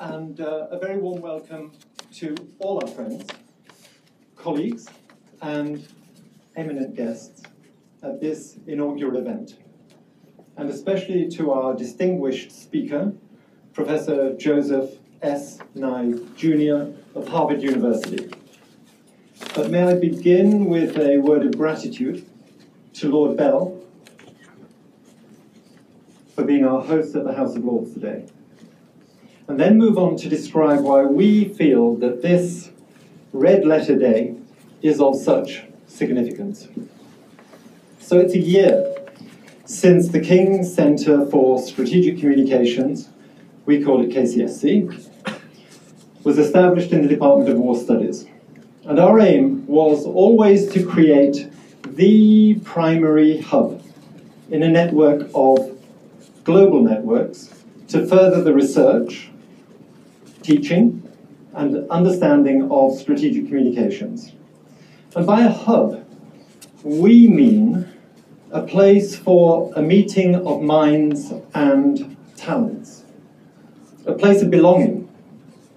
and a very warm welcome to all our friends, colleagues, and eminent guests at this inaugural event, and especially to our distinguished speaker, Professor Joseph S. Nye Jr. of Harvard University. But may I begin with a word of gratitude to Lord Bell for being our host at the House of Lords today, and then move on to describe why we feel that this Red Letter Day is of such significance. So it's a year since the King's Centre for Strategic Communications, we call it KCSC, was established in the Department of War Studies. And our aim was always to create the primary hub in a network of global networks to further the research, teaching, and understanding of strategic communications. And by a hub, we mean a place for a meeting of minds and talents, a place of belonging,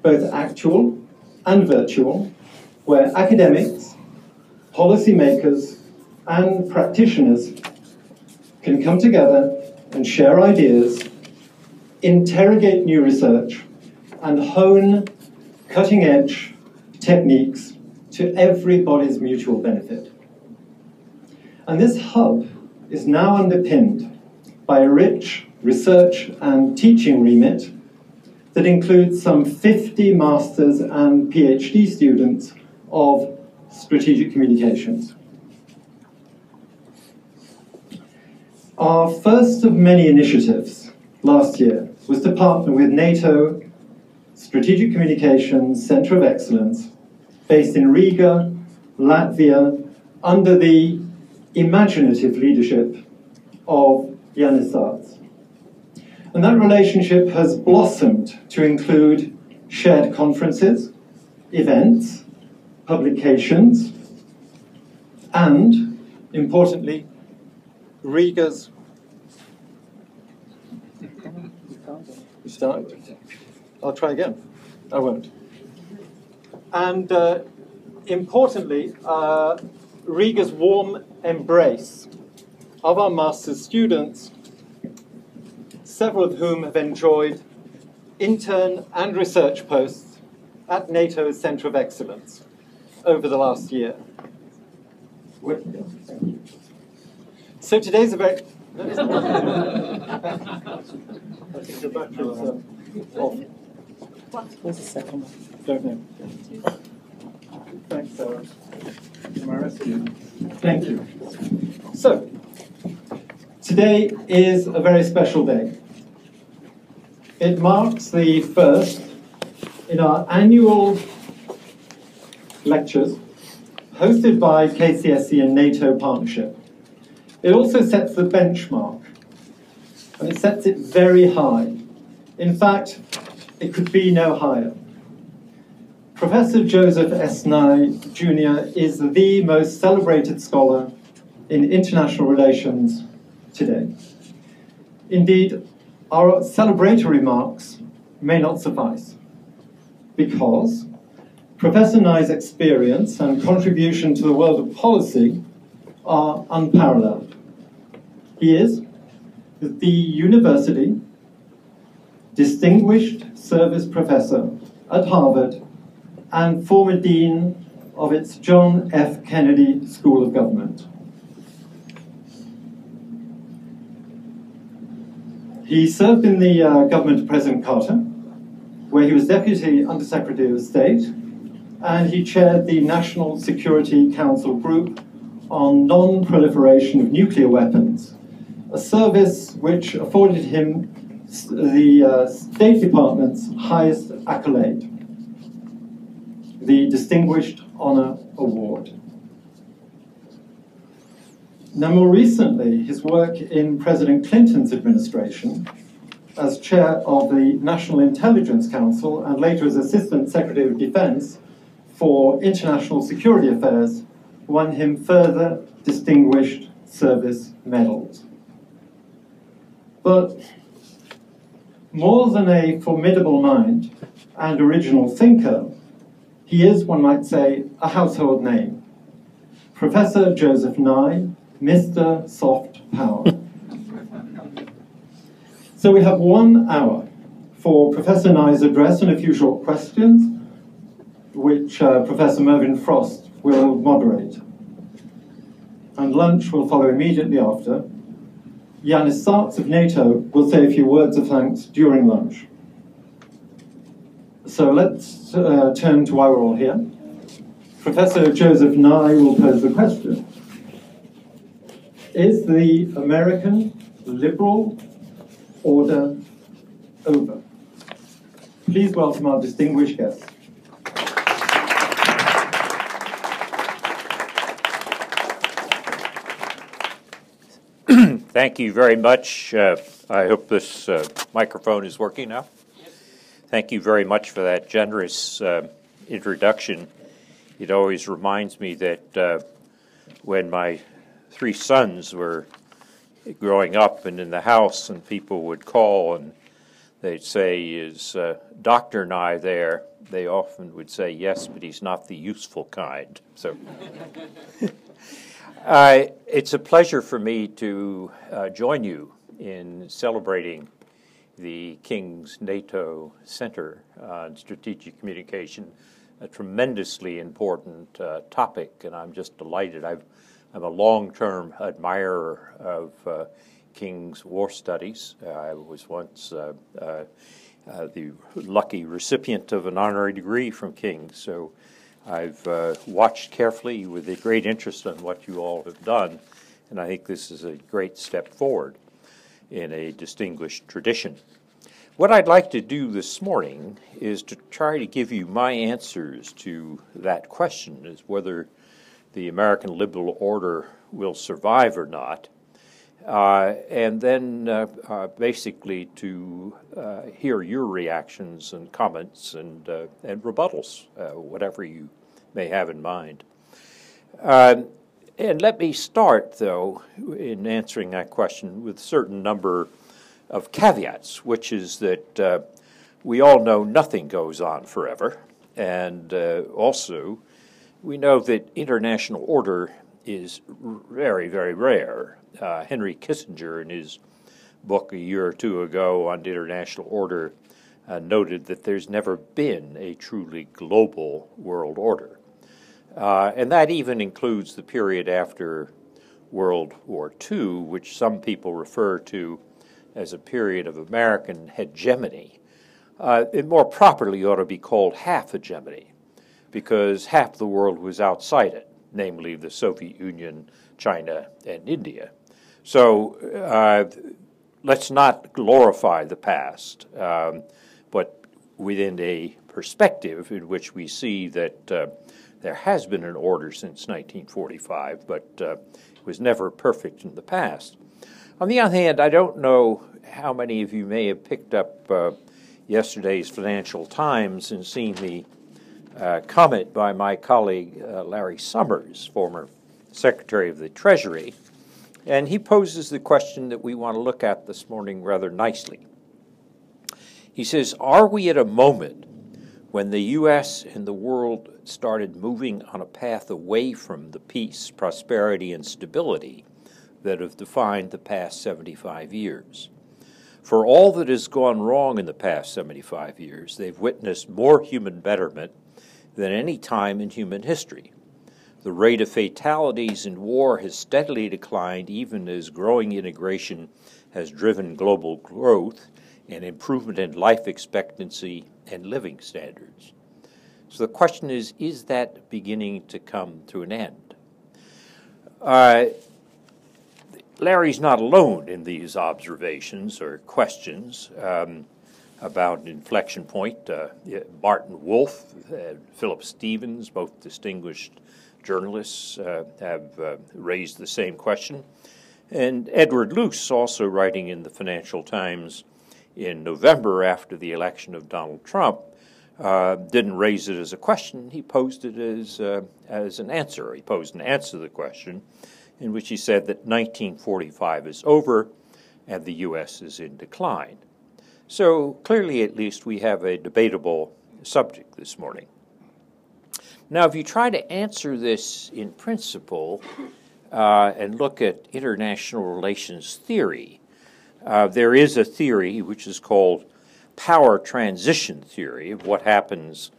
both actual and virtual, where academics, policymakers, and practitioners can come together and share ideas, interrogate new research, and hone cutting-edge techniques to everybody's mutual benefit. And this hub is now underpinned by a rich research and teaching remit that includes some 50 masters and PhD students of strategic communications. Our first of many initiatives last year was to partner with NATO Strategic Communications Centre of Excellence, based in Riga, Latvia, under the imaginative leadership of Jānis Sārts. And that relationship has blossomed to include shared conferences, events, publications, and, importantly, Riga's Riga's warm embrace of our master's students, several of whom have enjoyed intern and research posts at NATO's Centre of Excellence over the last year. So today's a very... What's the second one? Don't know. Thanks, Sarah. Am I rescued? Thank you. So, today is a very special day. It marks the first in our annual lectures hosted by KCSC and NATO Partnership. It also sets the benchmark, and it sets it very high. In fact, it could be no higher. Professor Joseph S. Nye Jr. is the most celebrated scholar in international relations today. Indeed, our celebratory remarks may not suffice, because Professor Nye's experience and contribution to the world of policy are unparalleled. He is the University Distinguished Service Professor at Harvard and former Dean of its John F. Kennedy School of Government. He served in the government of President Carter, where he was Deputy Undersecretary of State, and he chaired the National Security Council Group on Non-Proliferation of Nuclear Weapons, a service which afforded him the State Department's highest accolade, the Distinguished Honor Award. Now, more recently, his work in President Clinton's administration as chair of the National Intelligence Council and later as Assistant Secretary of Defense for International Security Affairs won him further Distinguished Service Medals. But More than a formidable mind and original thinker, he is, one might say, a household name. Professor Joseph Nye, Mr. Soft Power. So we have 1 hour for Professor Nye's address and a few short questions, which Professor Mervin Frost will moderate. And lunch will follow immediately after. Jānis Sārts of NATO will say a few words of thanks during lunch. So let's turn to why we're all here. Professor Joseph Nye will pose the question. Is the American liberal order over? Please welcome our distinguished guest. Thank you very much. I hope this microphone is working now. Yes. Thank you very much for that generous introduction. It always reminds me that when my three sons were growing up and in the house and people would call and they'd say, is Dr. Nye there? They often would say, yes, but he's not the useful kind. So. It's a pleasure for me to join you in celebrating the King's NATO Center on Strategic Communication, a tremendously important topic, and I'm just delighted. I'm a long-term admirer of King's war studies. I was once the lucky recipient of an honorary degree from King's, so I've watched carefully with a great interest on what you all have done, and I think this is a great step forward in a distinguished tradition. What I'd like to do this morning is to try to give you my answers to that question, is whether the American liberal order will survive or not, and then basically to hear your reactions and comments and rebuttals, whatever you may have in mind. And let me start, though, in answering that question with a certain number of caveats, which is that we all know nothing goes on forever, and also we know that international order is very, very rare. Henry Kissinger, in his book a year or two ago on international order, noted that there's never been a truly global world order. And that even includes the period after World War II, which some people refer to as a period of American hegemony. It more properly ought to be called half hegemony, because half the world was outside it, namely the Soviet Union, China, and India. So let's not glorify the past, but within a perspective in which we see that there has been an order since 1945, but it was never perfect in the past. On the other hand, I don't know how many of you may have picked up yesterday's Financial Times and seen the comment by my colleague Larry Summers, former Secretary of the Treasury, and he poses the question that we want to look at this morning rather nicely. He says, are we at a moment when the U.S. and the world started moving on a path away from the peace, prosperity, and stability that have defined the past 75 years? For all that has gone wrong in the past 75 years, they've witnessed more human betterment than any time in human history. The rate of fatalities in war has steadily declined, even as growing integration has driven global growth and improvement in life expectancy and living standards. So the question is that beginning to come to an end? Larry's not alone in these observations or questions about inflection point. Martin Wolf, Philip Stevens, both distinguished journalists have raised the same question. And Edward Luce, also writing in the Financial Times in November after the election of Donald Trump, didn't raise it as a question. He posed it as an answer. He posed an answer to the question in which he said that 1945 is over and the U.S. is in decline. So clearly, at least, we have a debatable subject this morning. Now, if you try to answer this in principle and look at international relations theory, there is a theory which is called power transition theory of what happens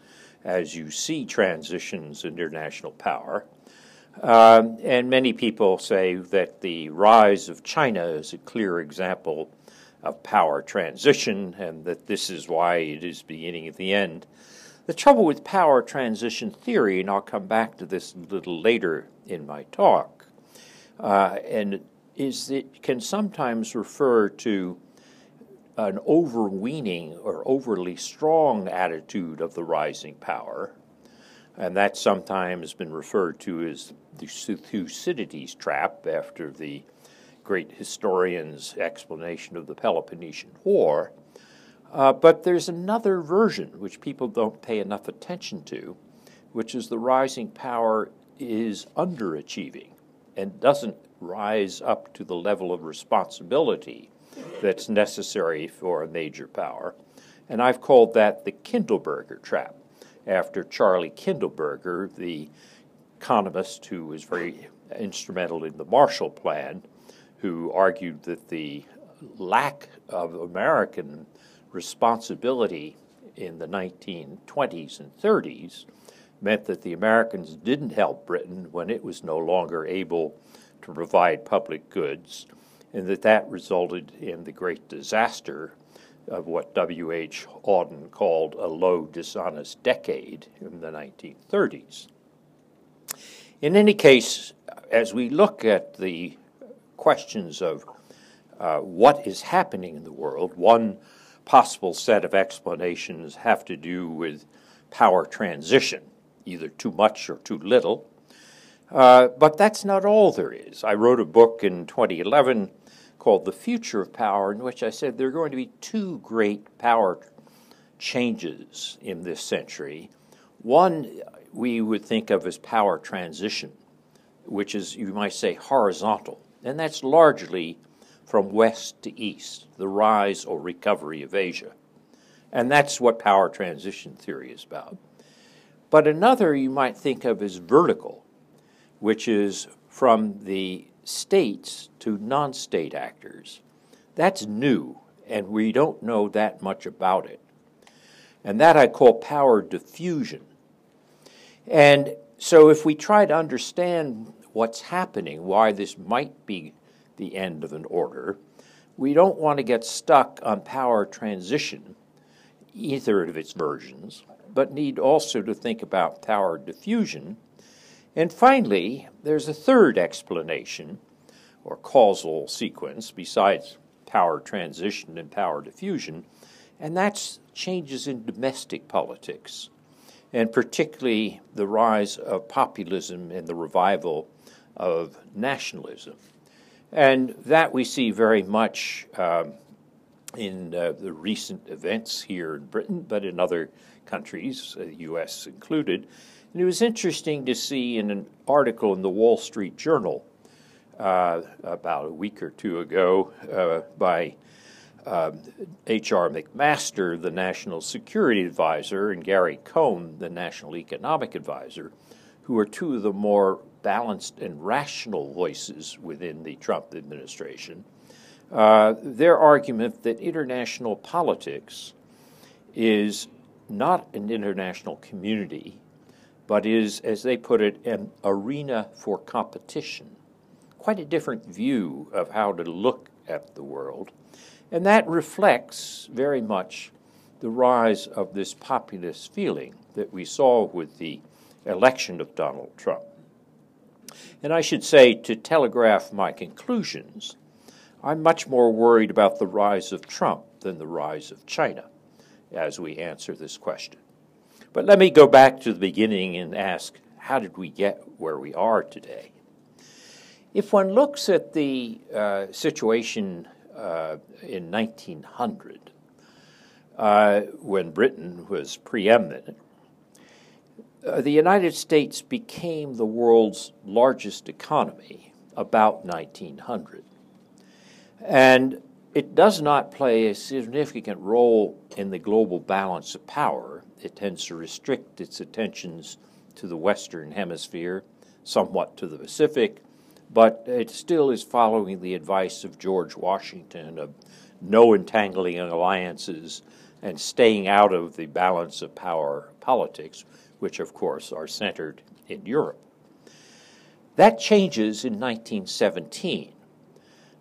as you see transitions in international power. And many people say that the rise of China is a clear example of power transition and that this is why it is beginning at the end. The trouble with power transition theory, and I'll come back to this a little later in my talk, is it can sometimes refer to an overweening or overly strong attitude of the rising power, and that's sometimes been referred to as the Thucydides trap after the great historian's explanation of the Peloponnesian War. But there's another version which people don't pay enough attention to, which is the rising power is underachieving and doesn't rise up to the level of responsibility that's necessary for a major power. And I've called that the Kindleberger trap, after Charlie Kindleberger, the economist who was very instrumental in the Marshall Plan, who argued that the lack of American responsibility in the 1920s and 30s meant that the Americans didn't help Britain when it was no longer able to provide public goods, and that that resulted in the great disaster of what W. H. Auden called a low dishonest decade in the 1930s. In any case, as we look at the questions of what is happening in the world, one possible set of explanations have to do with power transition, either too much or too little. But that's not all there is. I wrote a book in 2011 called The Future of Power, in which I said there are going to be two great power changes in this century. One we would think of as power transition, which is, you might say, horizontal, and that's largely from west to east, the rise or recovery of Asia. And that's what power transition theory is about. But another you might think of as vertical, which is from the states to non-state actors. That's new, and we don't know that much about it. And that I call power diffusion. And so if we try to understand what's happening, why this might be the end of an order, we don't want to get stuck on power transition, either of its versions, but need also to think about power diffusion. And finally, there's a third explanation or causal sequence besides power transition and power diffusion, and that's changes in domestic politics, and particularly the rise of populism and the revival of nationalism. And that we see very much in the recent events here in Britain, but in other countries, the U.S. included. And it was interesting to see in an article in the Wall Street Journal about a week or two ago by H.R. McMaster, the National Security Advisor, and Gary Cohn, the National Economic Advisor, who are two of the more balanced and rational voices within the Trump administration, their argument that international politics is not an international community, but is, as they put it, an arena for competition. Quite a different view of how to look at the world. And that reflects very much the rise of this populist feeling that we saw with the election of Donald Trump. And I should say, to telegraph my conclusions, I'm much more worried about the rise of Trump than the rise of China as we answer this question. But let me go back to the beginning and ask, how did we get where we are today? If one looks at the situation in 1900, when Britain was preeminent, the United States became the world's largest economy about 1900. And It does not play a significant role in the global balance of power. It tends to restrict its attentions to the Western Hemisphere, somewhat to the Pacific, but it still is following the advice of George Washington of no entangling alliances and staying out of the balance of power politics, which of course are centered in Europe. That changes in 1917,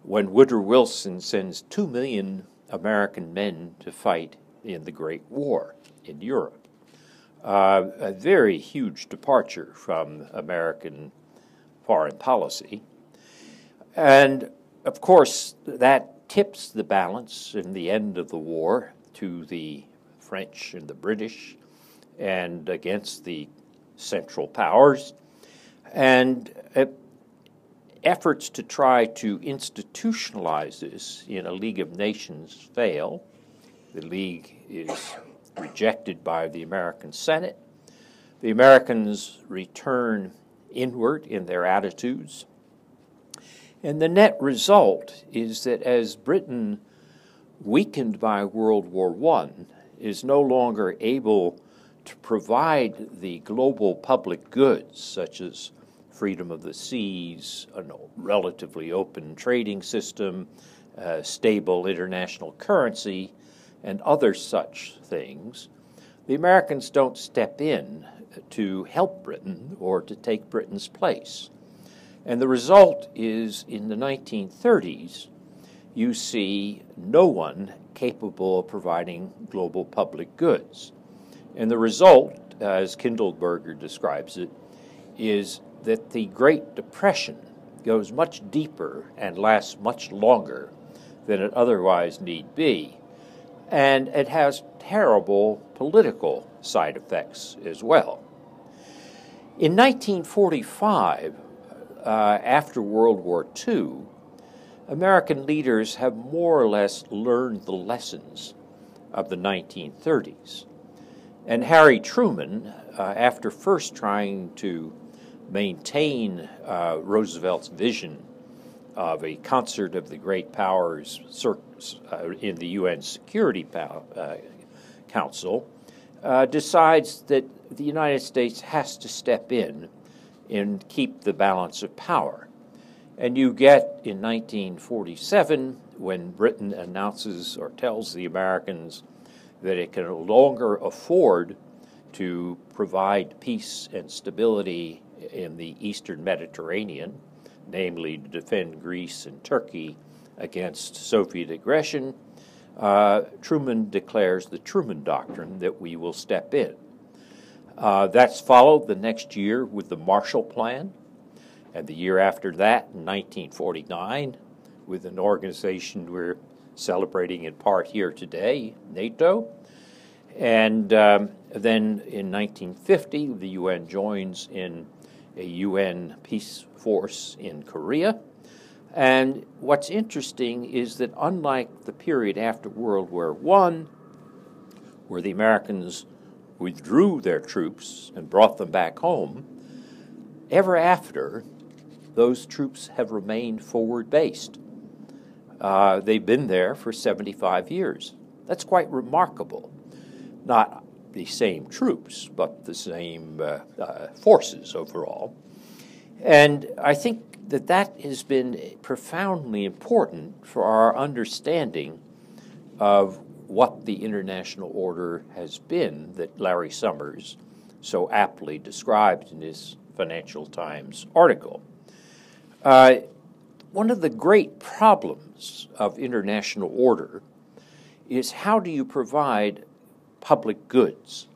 when Woodrow Wilson sends 2 million American men to fight in the Great War in Europe. A very huge departure from American foreign policy. And of course, that tips the balance in the end of the war to the French and the British and against the Central Powers. And efforts to try to institutionalize this in a League of Nations fail. The League is rejected by the American Senate. The Americans return inward in their attitudes. And the net result is that as Britain, weakened by World War I, is no longer able to provide the global public goods, such as freedom of the seas, a relatively open trading system, stable international currency, and other such things, the Americans don't step in to help Britain or to take Britain's place. And the result is, in the 1930s, you see no one capable of providing global public goods. And the result, as Kindleberger describes it, is that the Great Depression goes much deeper and lasts much longer than it otherwise need be. And it has terrible political side effects as well. In 1945, after World War II, American leaders have more or less learned the lessons of the 1930s. And Harry Truman, after first trying to maintain Roosevelt's vision of a concert of the great powers in the UN Security Council, decides that the United States has to step in and keep the balance of power. And you get, in 1947, when Britain announces or tells the Americans that it can no longer afford to provide peace and stability in the Eastern Mediterranean, namely to defend Greece and Turkey against Soviet aggression, Truman declares the Truman Doctrine that we will step in. That's followed the next year with the Marshall Plan, and the year after that, in 1949, with an organization we're celebrating in part here today, NATO. And then in 1950, the UN joins in a UN peace force in Korea. And what's interesting is that unlike the period after World War I, where the Americans withdrew their troops and brought them back home, ever after, those troops have remained forward-based. They've been there for 75 years. That's quite remarkable. Not the same troops, but the same forces overall. And I think that that has been profoundly important for our understanding of what the international order has been that Larry Summers so aptly described in his Financial Times article. One of the great problems of international order is how do you provide public goods.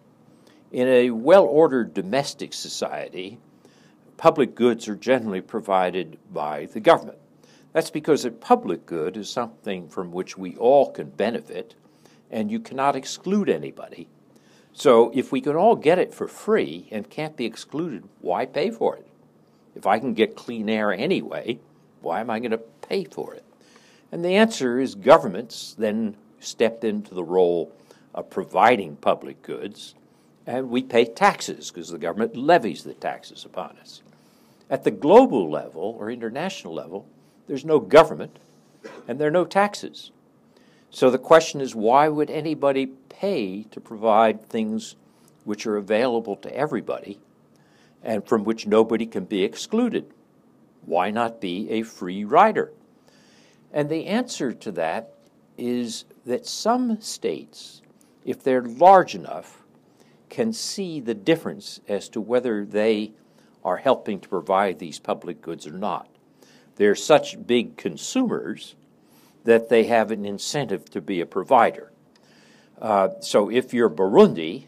In a well-ordered domestic society, public goods are generally provided by the government. That's because a public good is something from which we all can benefit, and you cannot exclude anybody. So if we can all get it for free and can't be excluded, why pay for it? If I can get clean air anyway, why am I going to pay for it? And the answer is governments then stepped into the role of providing public goods, and we pay taxes because the government levies the taxes upon us. At the global level or international level, there's no government and there are no taxes. So the question is, why would anybody pay to provide things which are available to everybody and from which nobody can be excluded? Why not be a free rider? And the answer to that is that some states, if they're large enough, can see the difference as to whether they are helping to provide these public goods or not. They're such big consumers that they have an incentive to be a provider. So if you're Burundi,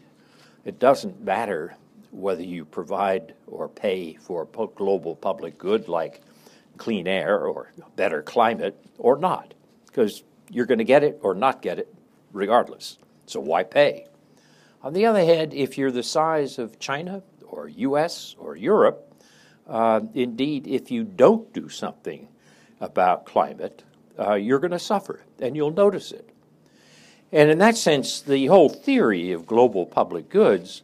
it doesn't matter whether you provide or pay for a global public good like clean air or better climate or not, because you're going to get it or not get it regardless. So why pay? On the other hand, if you're the size of China or U.S. or Europe, indeed, if you don't do something about climate, you're going to suffer, and you'll notice it. And in that sense, the whole theory of global public goods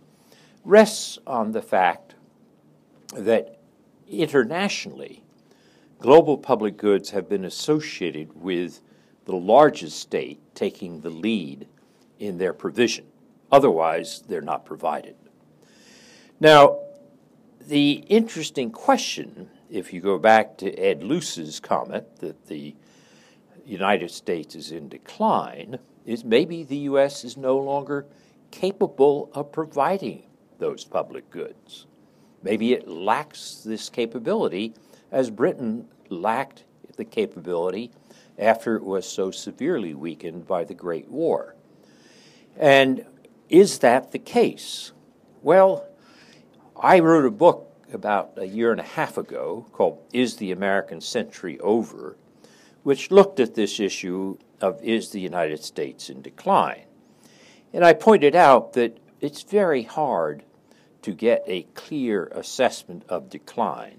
rests on the fact that internationally, global public goods have been associated with the largest state taking the lead in their provision. Otherwise, they're not provided. Now, the interesting question, if you go back to Ed Luce's comment that the United States is in decline, is maybe the U.S. is no longer capable of providing those public goods. Maybe it lacks this capability, as Britain lacked the capability after it was so severely weakened by the Great War. And is that the case? Well, I wrote a book about a year and a half ago called Is the American Century Over?, which looked at this issue of is the United States in decline. And I pointed out that it's very hard to get a clear assessment of decline.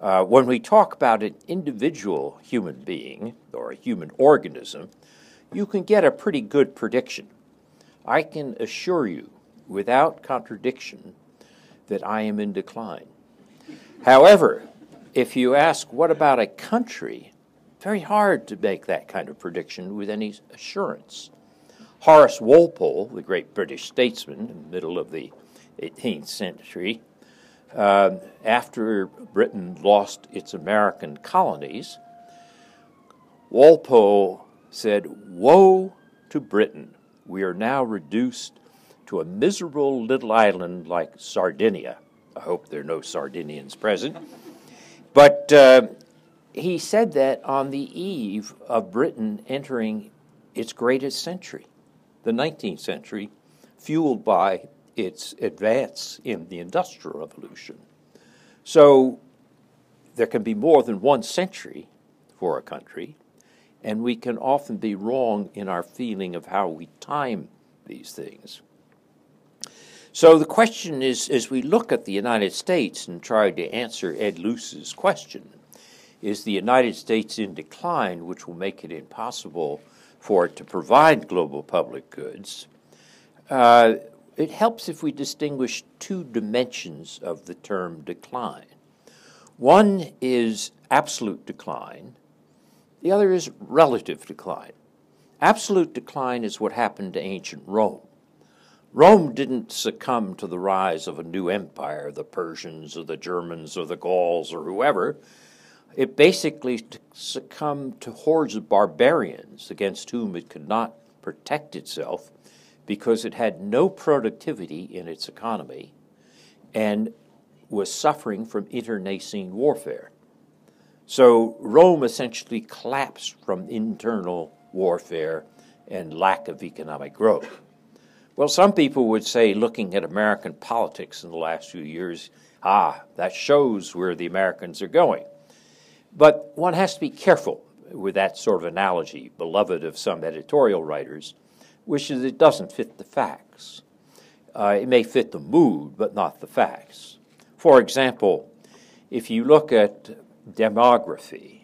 When we talk about an individual human being or a human organism, you can get a pretty good prediction. I can assure you without contradiction that I am in decline. However, if you ask what about a country, very hard to make that kind of prediction with any assurance. Horace Walpole, the great British statesman in the middle of the 18th century, after Britain lost its American colonies, Walpole said, "Woe to Britain. We are now reduced to a miserable little island like Sardinia." I hope there are no Sardinians present. But he said that on the eve of Britain entering its greatest century, the 19th century, fueled by its advance in the Industrial Revolution. So there can be more than one century for a country, and we can often be wrong in our feeling of how we time these things. So the question is, as we look at the United States and try to answer Ed Luce's question, is the United States in decline, which will make it impossible for it to provide global public goods? It helps if we distinguish two dimensions of the term decline. One is absolute decline. The other is relative decline. Absolute decline is what happened to ancient Rome. Rome didn't succumb to the rise of a new empire, the Persians or the Germans or the Gauls or whoever. It basically succumbed to hordes of barbarians against whom it could not protect itself because it had no productivity in its economy and was suffering from internecine warfare. So Rome essentially collapsed from internal warfare and lack of economic growth. Well, some people would say, looking at American politics in the last few years, that shows where the Americans are going. But one has to be careful with that sort of analogy, beloved of some editorial writers, which is it doesn't fit the facts. It may fit the mood, but not the facts. For example, if you look at demography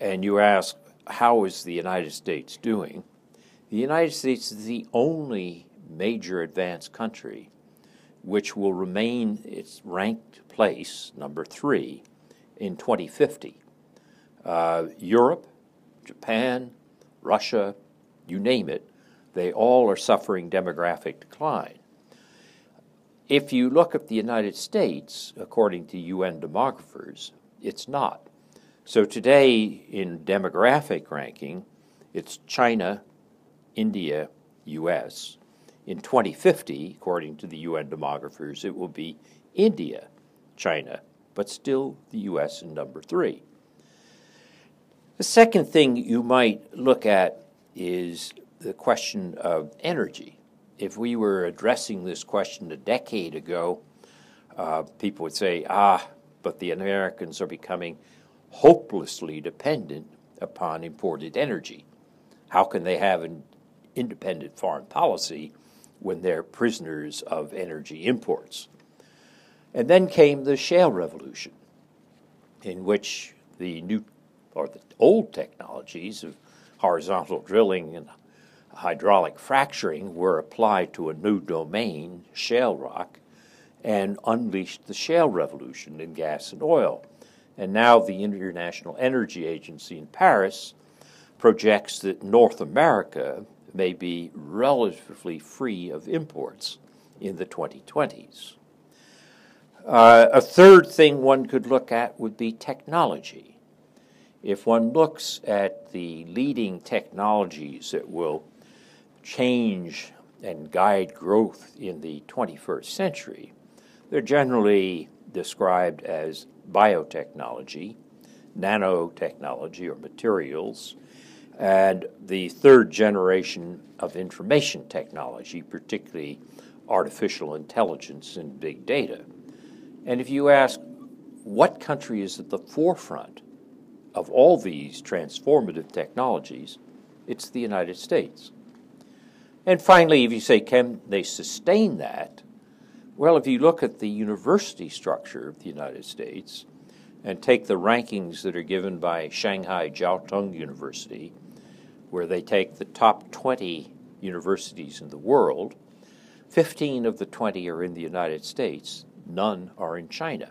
and you ask, how is the United States doing? The United States is the only major advanced country which will remain its ranked place, number 3, in 2050. Europe, Japan, Russia, you name it, they all are suffering demographic decline. If you look at the United States, according to UN demographers, it's not. So today, in demographic ranking, it's China, India, US. In 2050, according to the UN demographers, it will be India, China, but still the US in number 3. The second thing you might look at is the question of energy. If we were addressing this question a decade ago, people would say, but the Americans are becoming hopelessly dependent upon imported energy. How can they have an independent foreign policy when they're prisoners of energy imports? And then came the shale revolution, in which the new or the old technologies of horizontal drilling and hydraulic fracturing were applied to a new domain, shale rock, and unleashed the shale revolution in gas and oil. And now the International Energy Agency in Paris projects that North America may be relatively free of imports in the 2020s. A third thing one could look at would be technology. If one looks at the leading technologies that will change and guide growth in the 21st century, they're generally described as biotechnology, nanotechnology or materials, and the third generation of information technology, particularly artificial intelligence and big data. And if you ask, what country is at the forefront of all these transformative technologies, it's the United States. And finally, if you say, can they sustain that? Well, if you look at the university structure of the United States and take the rankings that are given by Shanghai Jiao Tong University, where they take the top 20 universities in the world, 15 of the 20 are in the United States, none are in China.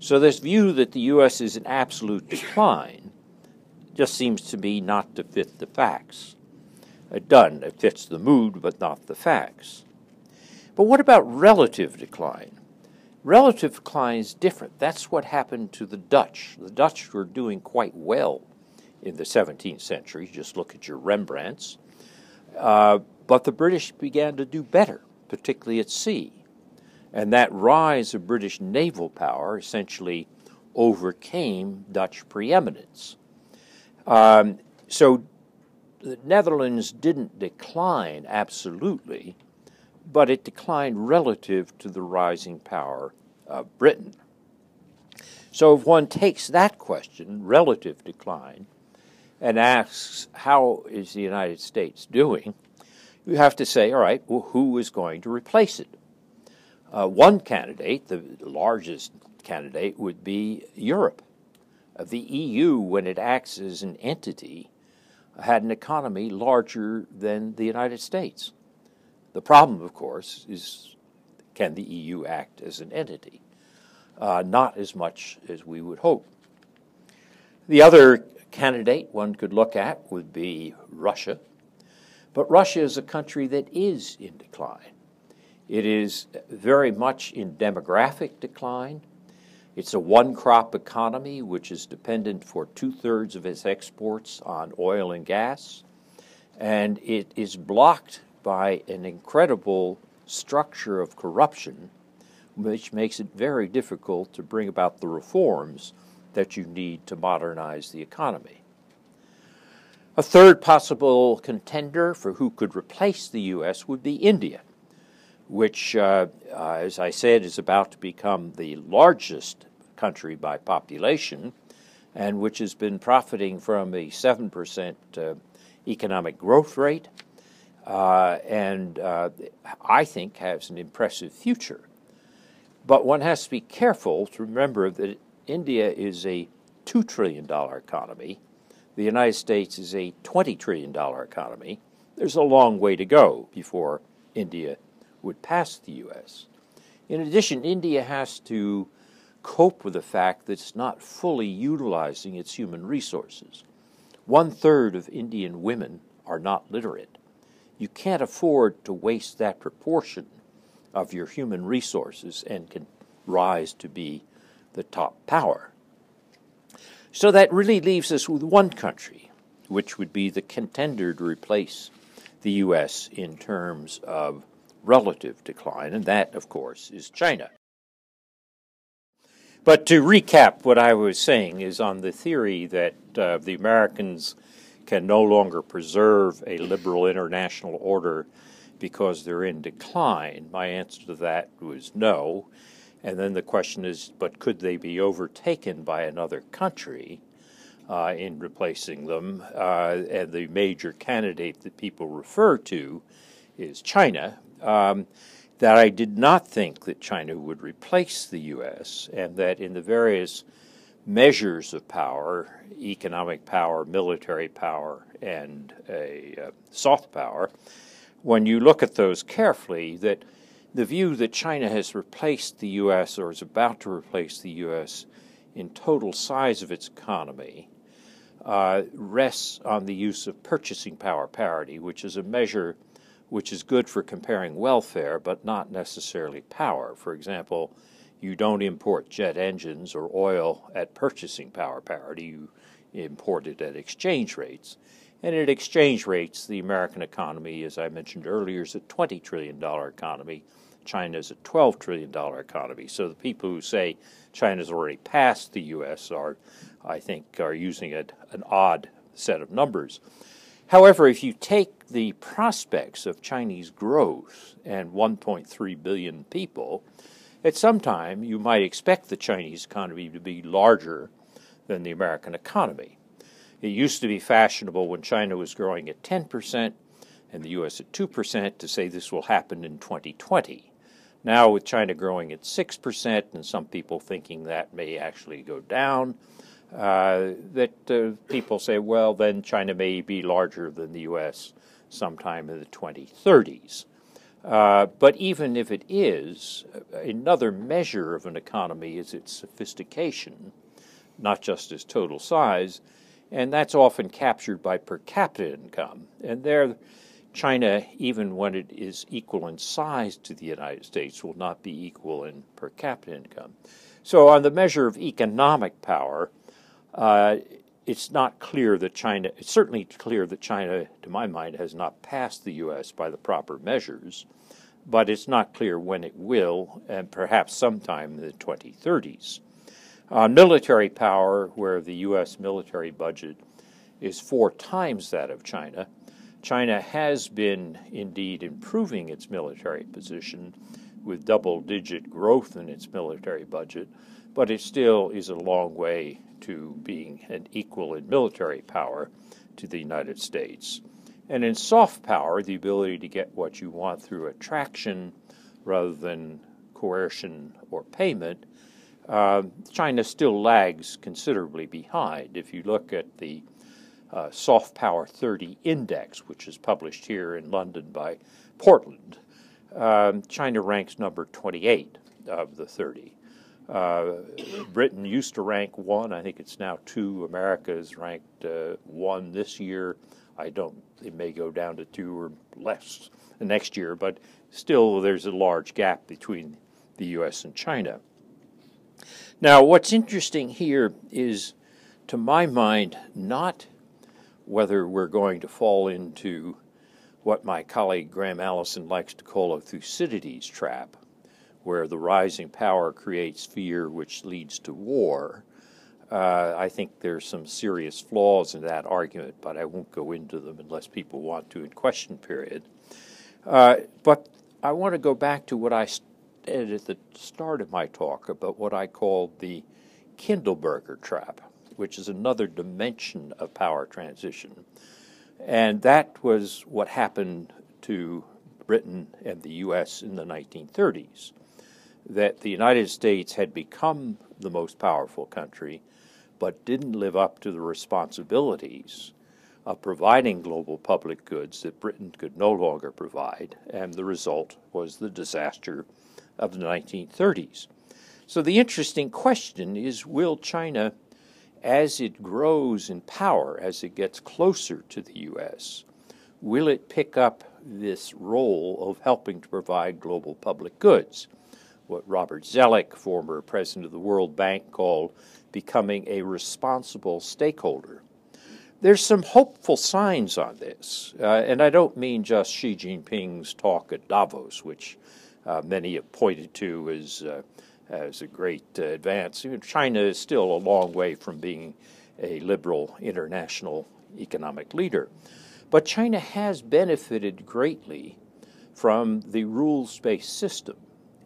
So this view that the U.S. is in absolute decline just seems to me not to fit the facts. It fits the mood, but not the facts. But what about relative decline? Relative decline is different. That's what happened to the Dutch. The Dutch were doing quite well in the 17th century. Just look at your Rembrandts. But the British began to do better, particularly at sea. And that rise of British naval power essentially overcame Dutch preeminence. So the Netherlands didn't decline absolutely, but it declined relative to the rising power of Britain. So if one takes that question, relative decline, and asks, how is the United States doing, you have to say, all right, well, who is going to replace it? One candidate, the largest candidate, would be Europe. The EU, when it acts as an entity, had an economy larger than the United States. The problem, of course, is can the EU act as an entity? Not as much as we would hope. The other candidate one could look at would be Russia. But Russia is a country that is in decline. It is very much in demographic decline. It's a one-crop economy, which is dependent for 2/3 of its exports on oil and gas. And it is blocked by an incredible structure of corruption, which makes it very difficult to bring about the reforms that you need to modernize the economy. A third possible contender for who could replace the U.S. would be India, which, as I said, is about to become the largest country by population and which has been profiting from a 7% economic growth rate and I think has an impressive future. But one has to be careful to remember that India is a $2 trillion economy. The United States is a $20 trillion economy. There's a long way to go before India would pass the U.S. In addition, India has to cope with the fact that it's not fully utilizing its human resources. 1/3 of Indian women are not literate. You can't afford to waste that proportion of your human resources and can rise to be the top power. So that really leaves us with one country, which would be the contender to replace the U.S. in terms of relative decline, and that, of course, is China. But to recap, what I was saying is on the theory that the Americans can no longer preserve a liberal international order because they're in decline. My answer to that was no. And then the question is, but could they be overtaken by another country in replacing them? And the major candidate that people refer to is China. That I did not think that China would replace the U.S., and that in the various measures of power, economic power, military power, and a soft power, when you look at those carefully, that the view that China has replaced the U.S. or is about to replace the U.S. in total size of its economy rests on the use of purchasing power parity, which is a measure which is good for comparing welfare, but not necessarily power. For example, you don't import jet engines or oil at purchasing power parity. You import it at exchange rates. And at exchange rates, the American economy, as I mentioned earlier, is a $20 trillion economy. China is a $12 trillion economy. So the people who say China's already passed the U.S. are, I think, are using an odd set of numbers. However, if you take the prospects of Chinese growth and 1.3 billion people, at some time you might expect the Chinese economy to be larger than the American economy. It used to be fashionable when China was growing at 10% and the U.S. at 2% to say this will happen in 2020. Now with China growing at 6% and some people thinking that may actually go down, people say, well, then China may be larger than the U.S. sometime in the 2030s. But even if it is, another measure of an economy is its sophistication, not just its total size, and that's often captured by per capita income. And there, China, even when it is equal in size to the United States, will not be equal in per capita income. So on the measure of economic power, it's not clear that China, it's certainly clear that China, to my mind, has not passed the U.S. by the proper measures, but it's not clear when it will, and perhaps sometime in the 2030s. Military power, where the U.S. military budget is 4 times that of China, China has been indeed improving its military position with double-digit growth in its military budget, but it still is a long way to being an equal in military power to the United States. And in soft power, the ability to get what you want through attraction rather than coercion or payment, China still lags considerably behind. If you look at the Soft Power 30 Index, which is published here in London by Portland, China ranks number 28 of the 30. Britain used to rank 1. I think it's now 2. America is ranked 1 this year. It may go down to 2 or less next year, but still there's a large gap between the U.S. and China. Now, what's interesting here is, to my mind, not whether we're going to fall into what my colleague Graham Allison likes to call a Thucydides trap, where the rising power creates fear which leads to war. I think there's some serious flaws in that argument, but I won't go into them unless people want to in question period. But I want to go back to what I said at the start of my talk about what I called the Kindleberger trap, which is another dimension of power transition. And that was what happened to Britain and the U.S. in the 1930s, that the United States had become the most powerful country, but didn't live up to the responsibilities of providing global public goods that Britain could no longer provide, and the result was the disaster of the 1930s. So the interesting question is, will China, as it grows in power, as it gets closer to the U.S., will it pick up this role of helping to provide global public goods, what Robert Zoellick, former president of the World Bank, called becoming a responsible stakeholder? There's some hopeful signs on this, and I don't mean just Xi Jinping's talk at Davos, which many have pointed to as a great advance. China is still a long way from being a liberal international economic leader. But China has benefited greatly from the rules-based system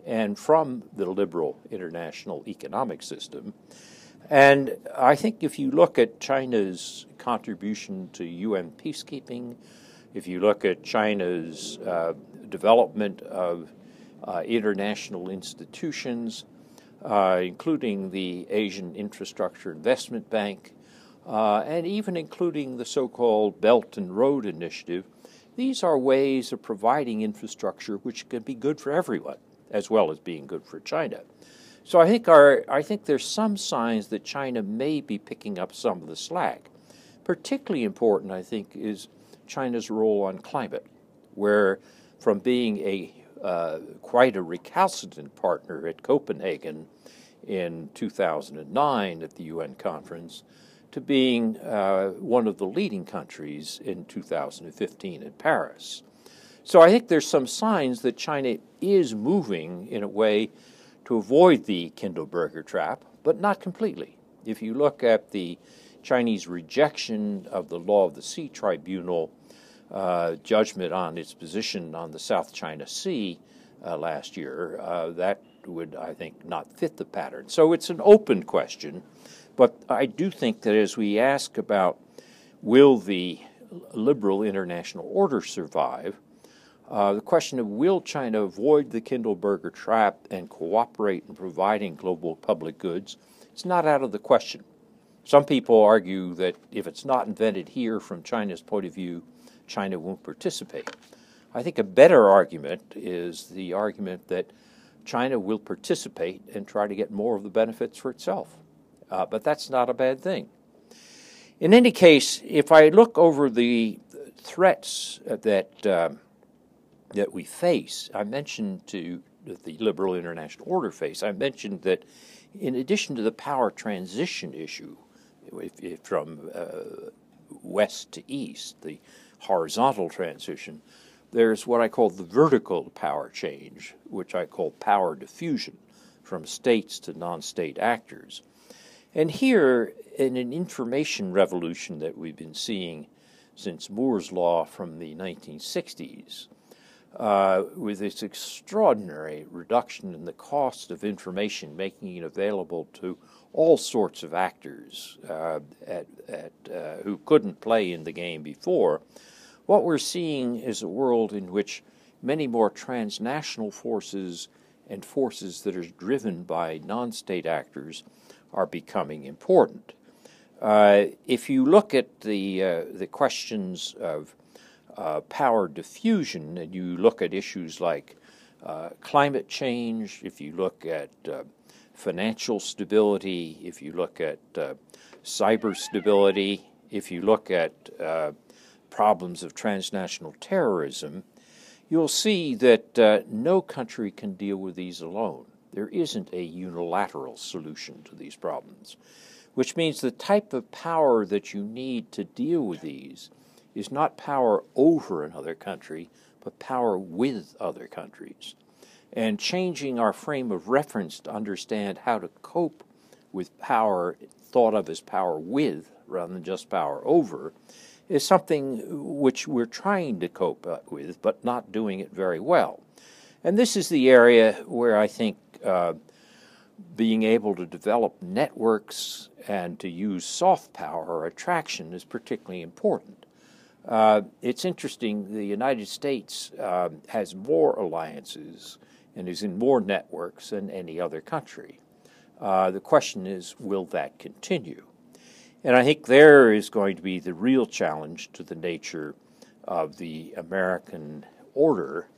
and from the liberal international economic system. And I think if you look at China's contribution to UN peacekeeping, if you look at China's development of international institutions, including the Asian Infrastructure Investment Bank, and even including the so-called Belt and Road Initiative, these are ways of providing infrastructure which can be good for everyone, as well as being good for China. So I think there's some signs that China may be picking up some of the slack. Particularly important, I think, is China's role on climate, where from being a quite a recalcitrant partner at Copenhagen in 2009 at the UN conference to being one of the leading countries in 2015 in Paris. So I think there's some signs that China is moving in a way to avoid the Kindleberger trap, but not completely. If you look at the Chinese rejection of the Law of the Sea Tribunal judgment on its position on the South China Sea last year, that would, I think, not fit the pattern. So it's an open question, but I do think that as we ask about will the liberal international order survive, the question of will China avoid the Kindleberger trap and cooperate in providing global public goods is not out of the question. Some people argue that if it's not invented here from China's point of view, China won't participate. I think a better argument is the argument that China will participate and try to get more of the benefits for itself. But that's not a bad thing. In any case, if I look over the threats that we face, I mentioned that the liberal international order face, I mentioned that in addition to the power transition issue from west to east, the horizontal transition, there's what I call the vertical power change, which I call power diffusion from states to non-state actors. And here, in an information revolution that we've been seeing since Moore's Law from the 1960s, with this extraordinary reduction in the cost of information, making it available to all sorts of actors who couldn't play in the game before, what we're seeing is a world in which many more transnational forces and forces that are driven by non-state actors are becoming important. If you look at the questions of power diffusion, and you look at issues like climate change, if you look at financial stability, if you look at cyber stability, if you look at problems of transnational terrorism, you'll see that no country can deal with these alone. There isn't a unilateral solution to these problems, which means the type of power that you need to deal with these is not power over another country, but power with other countries. And changing our frame of reference to understand how to cope with power thought of as power with rather than just power over is something which we're trying to cope with, but not doing it very well. And this is the area where I think being able to develop networks and to use soft power or attraction is particularly important. It's interesting, the United States has more alliances and is in more networks than any other country. The question is, will that continue? And I think there is going to be the real challenge to the nature of the American order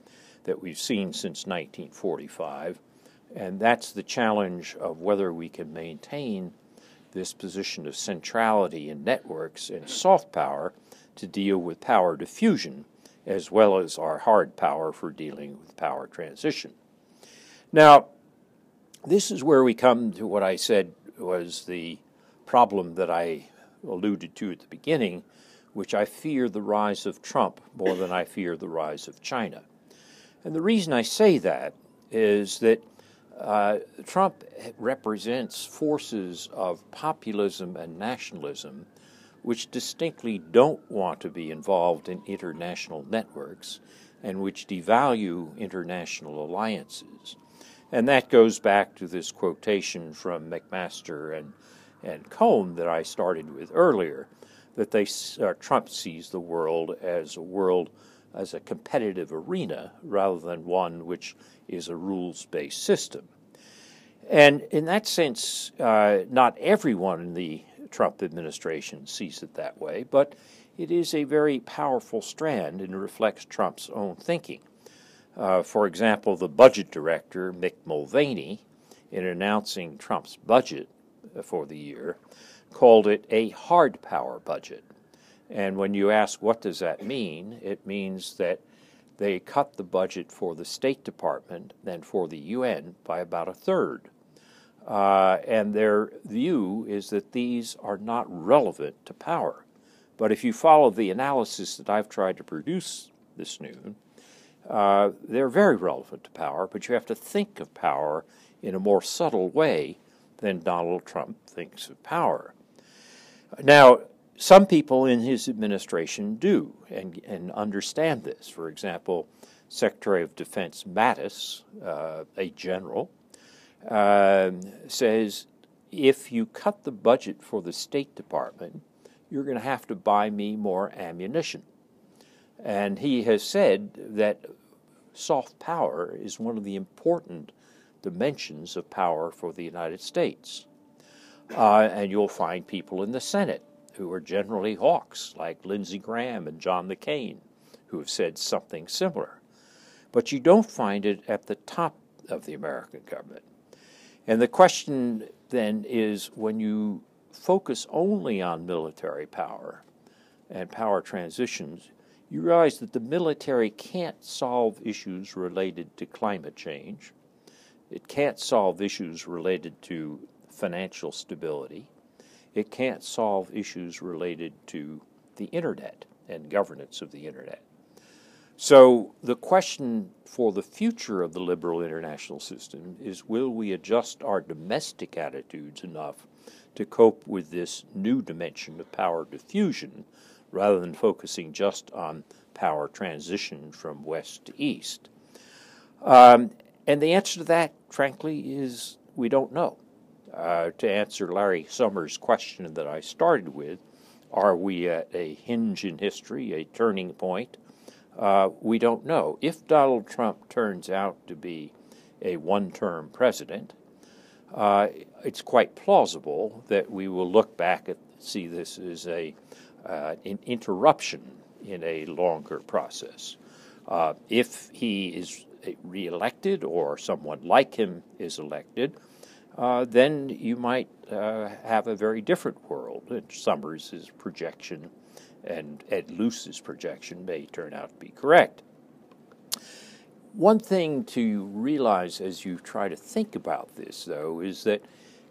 that we've seen since 1945, and that's the challenge of whether we can maintain this position of centrality in networks and soft power to deal with power diffusion, as well as our hard power for dealing with power transition. Now, this is where we come to what I said was the problem that I alluded to at the beginning, which I fear the rise of Trump more than I fear the rise of China. And the reason I say that is that Trump represents forces of populism and nationalism which distinctly don't want to be involved in international networks and which devalue international alliances. And that goes back to this quotation from McMaster and Cohn that I started with earlier, that Trump sees the world as a competitive arena rather than one which is a rules-based system. And in that sense, not everyone in the Trump administration sees it that way, but it is a very powerful strand and reflects Trump's own thinking. For example, the budget director, Mick Mulvaney, in announcing Trump's budget for the year, called it a hard power budget. And when you ask what does that mean, it means that they cut the budget for the State Department and for the UN by about 1/3. And their view is that these are not relevant to power. But if you follow the analysis that I've tried to produce this noon, they're very relevant to power, but you have to think of power in a more subtle way than Donald Trump thinks of power. Now, some people in his administration do and understand this. For example, Secretary of Defense Mattis, a general, says, if you cut the budget for the State Department, you're going to have to buy me more ammunition. And he has said that soft power is one of the important dimensions of power for the United States. And you'll find people in the Senate who are generally hawks, like Lindsey Graham and John McCain, who have said something similar. But you don't find it at the top of the American government. And the question then is, when you focus only on military power and power transitions, you realize that the military can't solve issues related to climate change. It can't solve issues related to financial stability. It can't solve issues related to the Internet and governance of the Internet. So the question for the future of the liberal international system is, will we adjust our domestic attitudes enough to cope with this new dimension of power diffusion rather than focusing just on power transition from west to east? And the answer to that, frankly, is we don't know. To answer Larry Summers' question that I started with, are we at a hinge in history, a turning point? We don't know. If Donald Trump turns out to be a one-term president, it's quite plausible that we will look back and see this as an interruption in a longer process. If he is reelected or someone like him is elected, then you might have a very different world. And Summers' projection and Ed Luce's projection may turn out to be correct. One thing to realize as you try to think about this, though, is that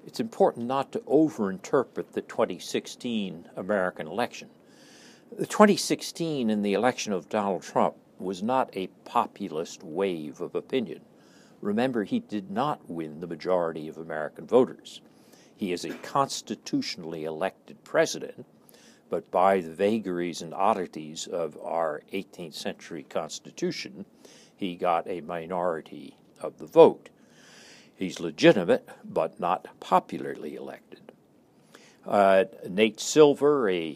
it's important not to overinterpret the 2016 American election. The 2016 and the election of Donald Trump was not a populist wave of opinion. Remember, he did not win the majority of American voters. He is a constitutionally elected president, but by the vagaries and oddities of our 18th century Constitution, he got a minority of the vote. He's legitimate, but not popularly elected. Nate Silver,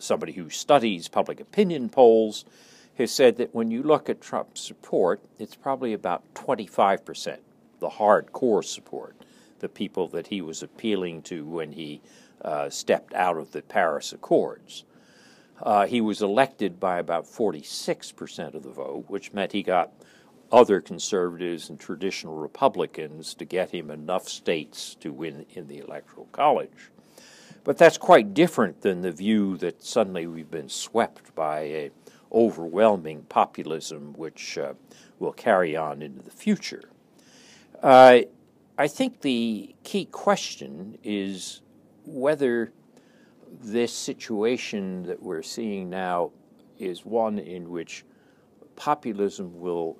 somebody who studies public opinion polls, has said that when you look at Trump's support, it's probably about 25%, the hardcore support, the people that he was appealing to when he stepped out of the Paris Accords. He was elected by about 46% of the vote, which meant he got other conservatives and traditional Republicans to get him enough states to win in the Electoral College. But that's quite different than the view that suddenly we've been swept by an overwhelming populism which will carry on into the future. I think the key question is whether this situation that we're seeing now is one in which populism will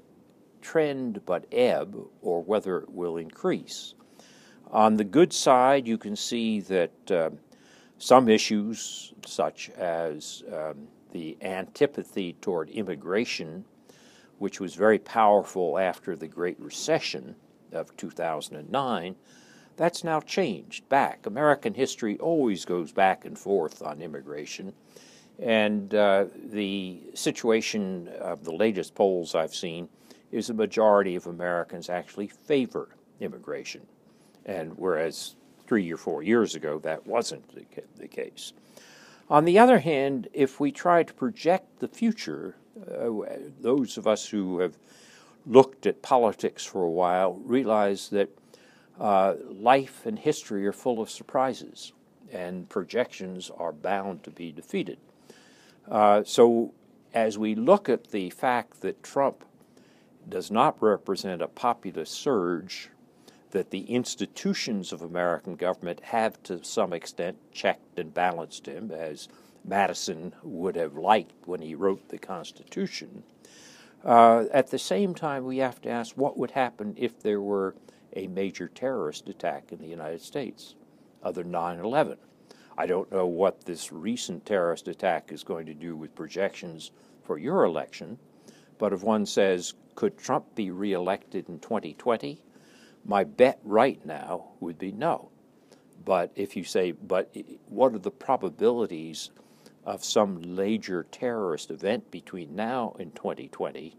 trend but ebb, or whether it will increase. On the good side, you can see that some issues, such as the antipathy toward immigration, which was very powerful after the Great Recession of 2009, that's now changed back. American history always goes back and forth on immigration, and the situation of the latest polls I've seen is a majority of Americans actually favor immigration, and whereas 3 or 4 years ago that wasn't the case. On the other hand, if we try to project the future, those of us who have looked at politics for a while realize that life and history are full of surprises, and projections are bound to be defeated. So as we look at the fact that Trump does not represent a populist surge, that the institutions of American government have to some extent checked and balanced him, as Madison would have liked when he wrote the Constitution. At the same time, we have to ask what would happen if there were a major terrorist attack in the United States, other 9/11. I don't know what this recent terrorist attack is going to do with projections for your election, but if one says, could Trump be reelected in 2020? My bet right now would be no. But if you say, but what are the probabilities of some major terrorist event between now and 2020,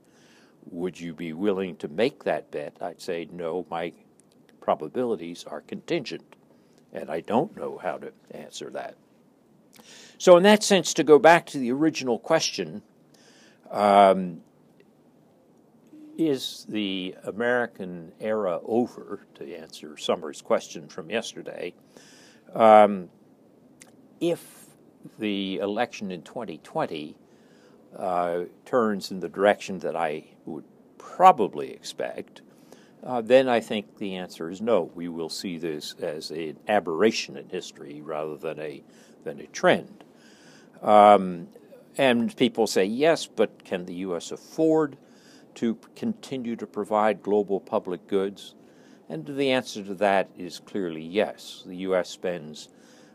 would you be willing to make that bet? I'd say, no, my probabilities are contingent, and I don't know how to answer that. So in that sense, to go back to the original question, is the American era over, to answer Summers' question from yesterday, if the election in 2020 turns in the direction that I would probably expect, then I think the answer is no. We will see this as an aberration in history rather than a trend. And people say, yes, but can the U.S. afford to continue to provide global public goods? And the answer to that is clearly yes. The U.S. spends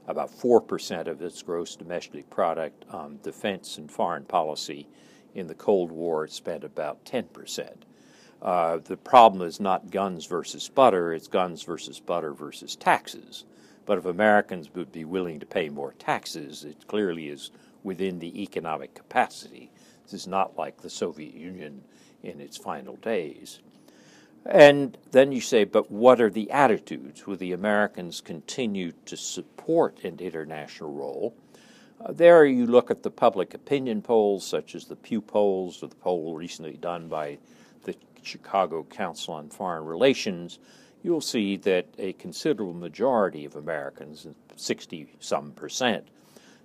about 4% of its gross domestic product on defense and foreign policy. In the Cold War, it spent about 10%. The problem is not guns versus butter, it's guns versus butter versus taxes. But if Americans would be willing to pay more taxes, it clearly is within the economic capacity. This is not like the Soviet Union in its final days. And then you say, but what are the attitudes? Will the Americans continue to support an international role? There you look at the public opinion polls, such as the Pew polls, or the poll recently done by the Chicago Council on Foreign Relations. You'll see that a considerable majority of Americans, 60-some%,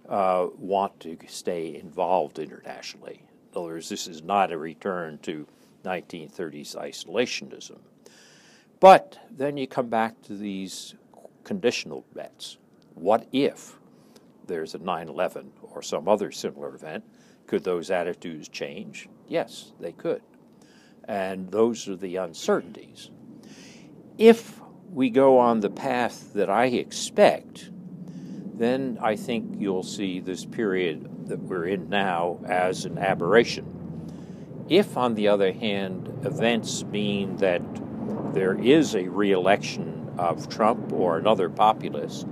want to stay involved internationally. In other words, this is not a return to 1930s isolationism. But then you come back to these conditional bets. What if there's a 9/11 or some other similar event? Could those attitudes change? Yes, they could. And those are the uncertainties. If we go on the path that I expect, then I think you'll see this period that we're in now as an aberration. If, on the other hand, events mean that there is a re-election of Trump or another populist,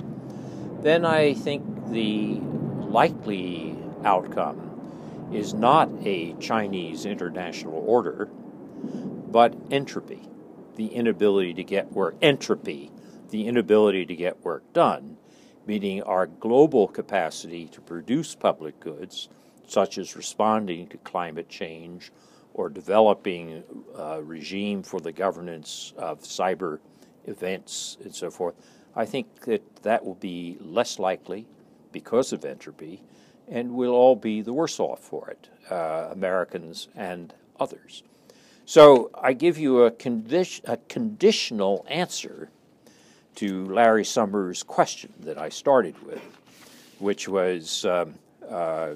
then I think the likely outcome is not a Chinese international order, but entropy, the inability to get work, entropy, the inability to get work done, meaning our global capacity to produce public goods, such as responding to climate change or developing a regime for the governance of cyber events and so forth. I think that that will be less likely because of entropy, and we'll all be the worse off for it, Americans and others. So I give you a conditional answer to Larry Summers' question that I started with, which was the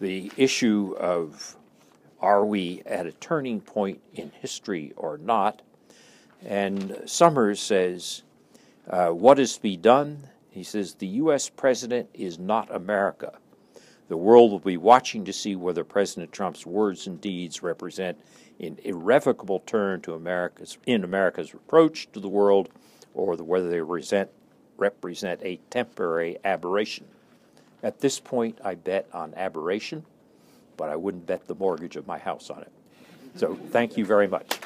issue of are we at a turning point in history or not? And Summers says, what is to be done? He says, the U.S. president is not America. The world will be watching to see whether President Trump's words and deeds represent an irrevocable turn to America's approach to the world, or whether they represent a temporary aberration. At this point, I bet on aberration, but I wouldn't bet the mortgage of my house on it. So thank you very much.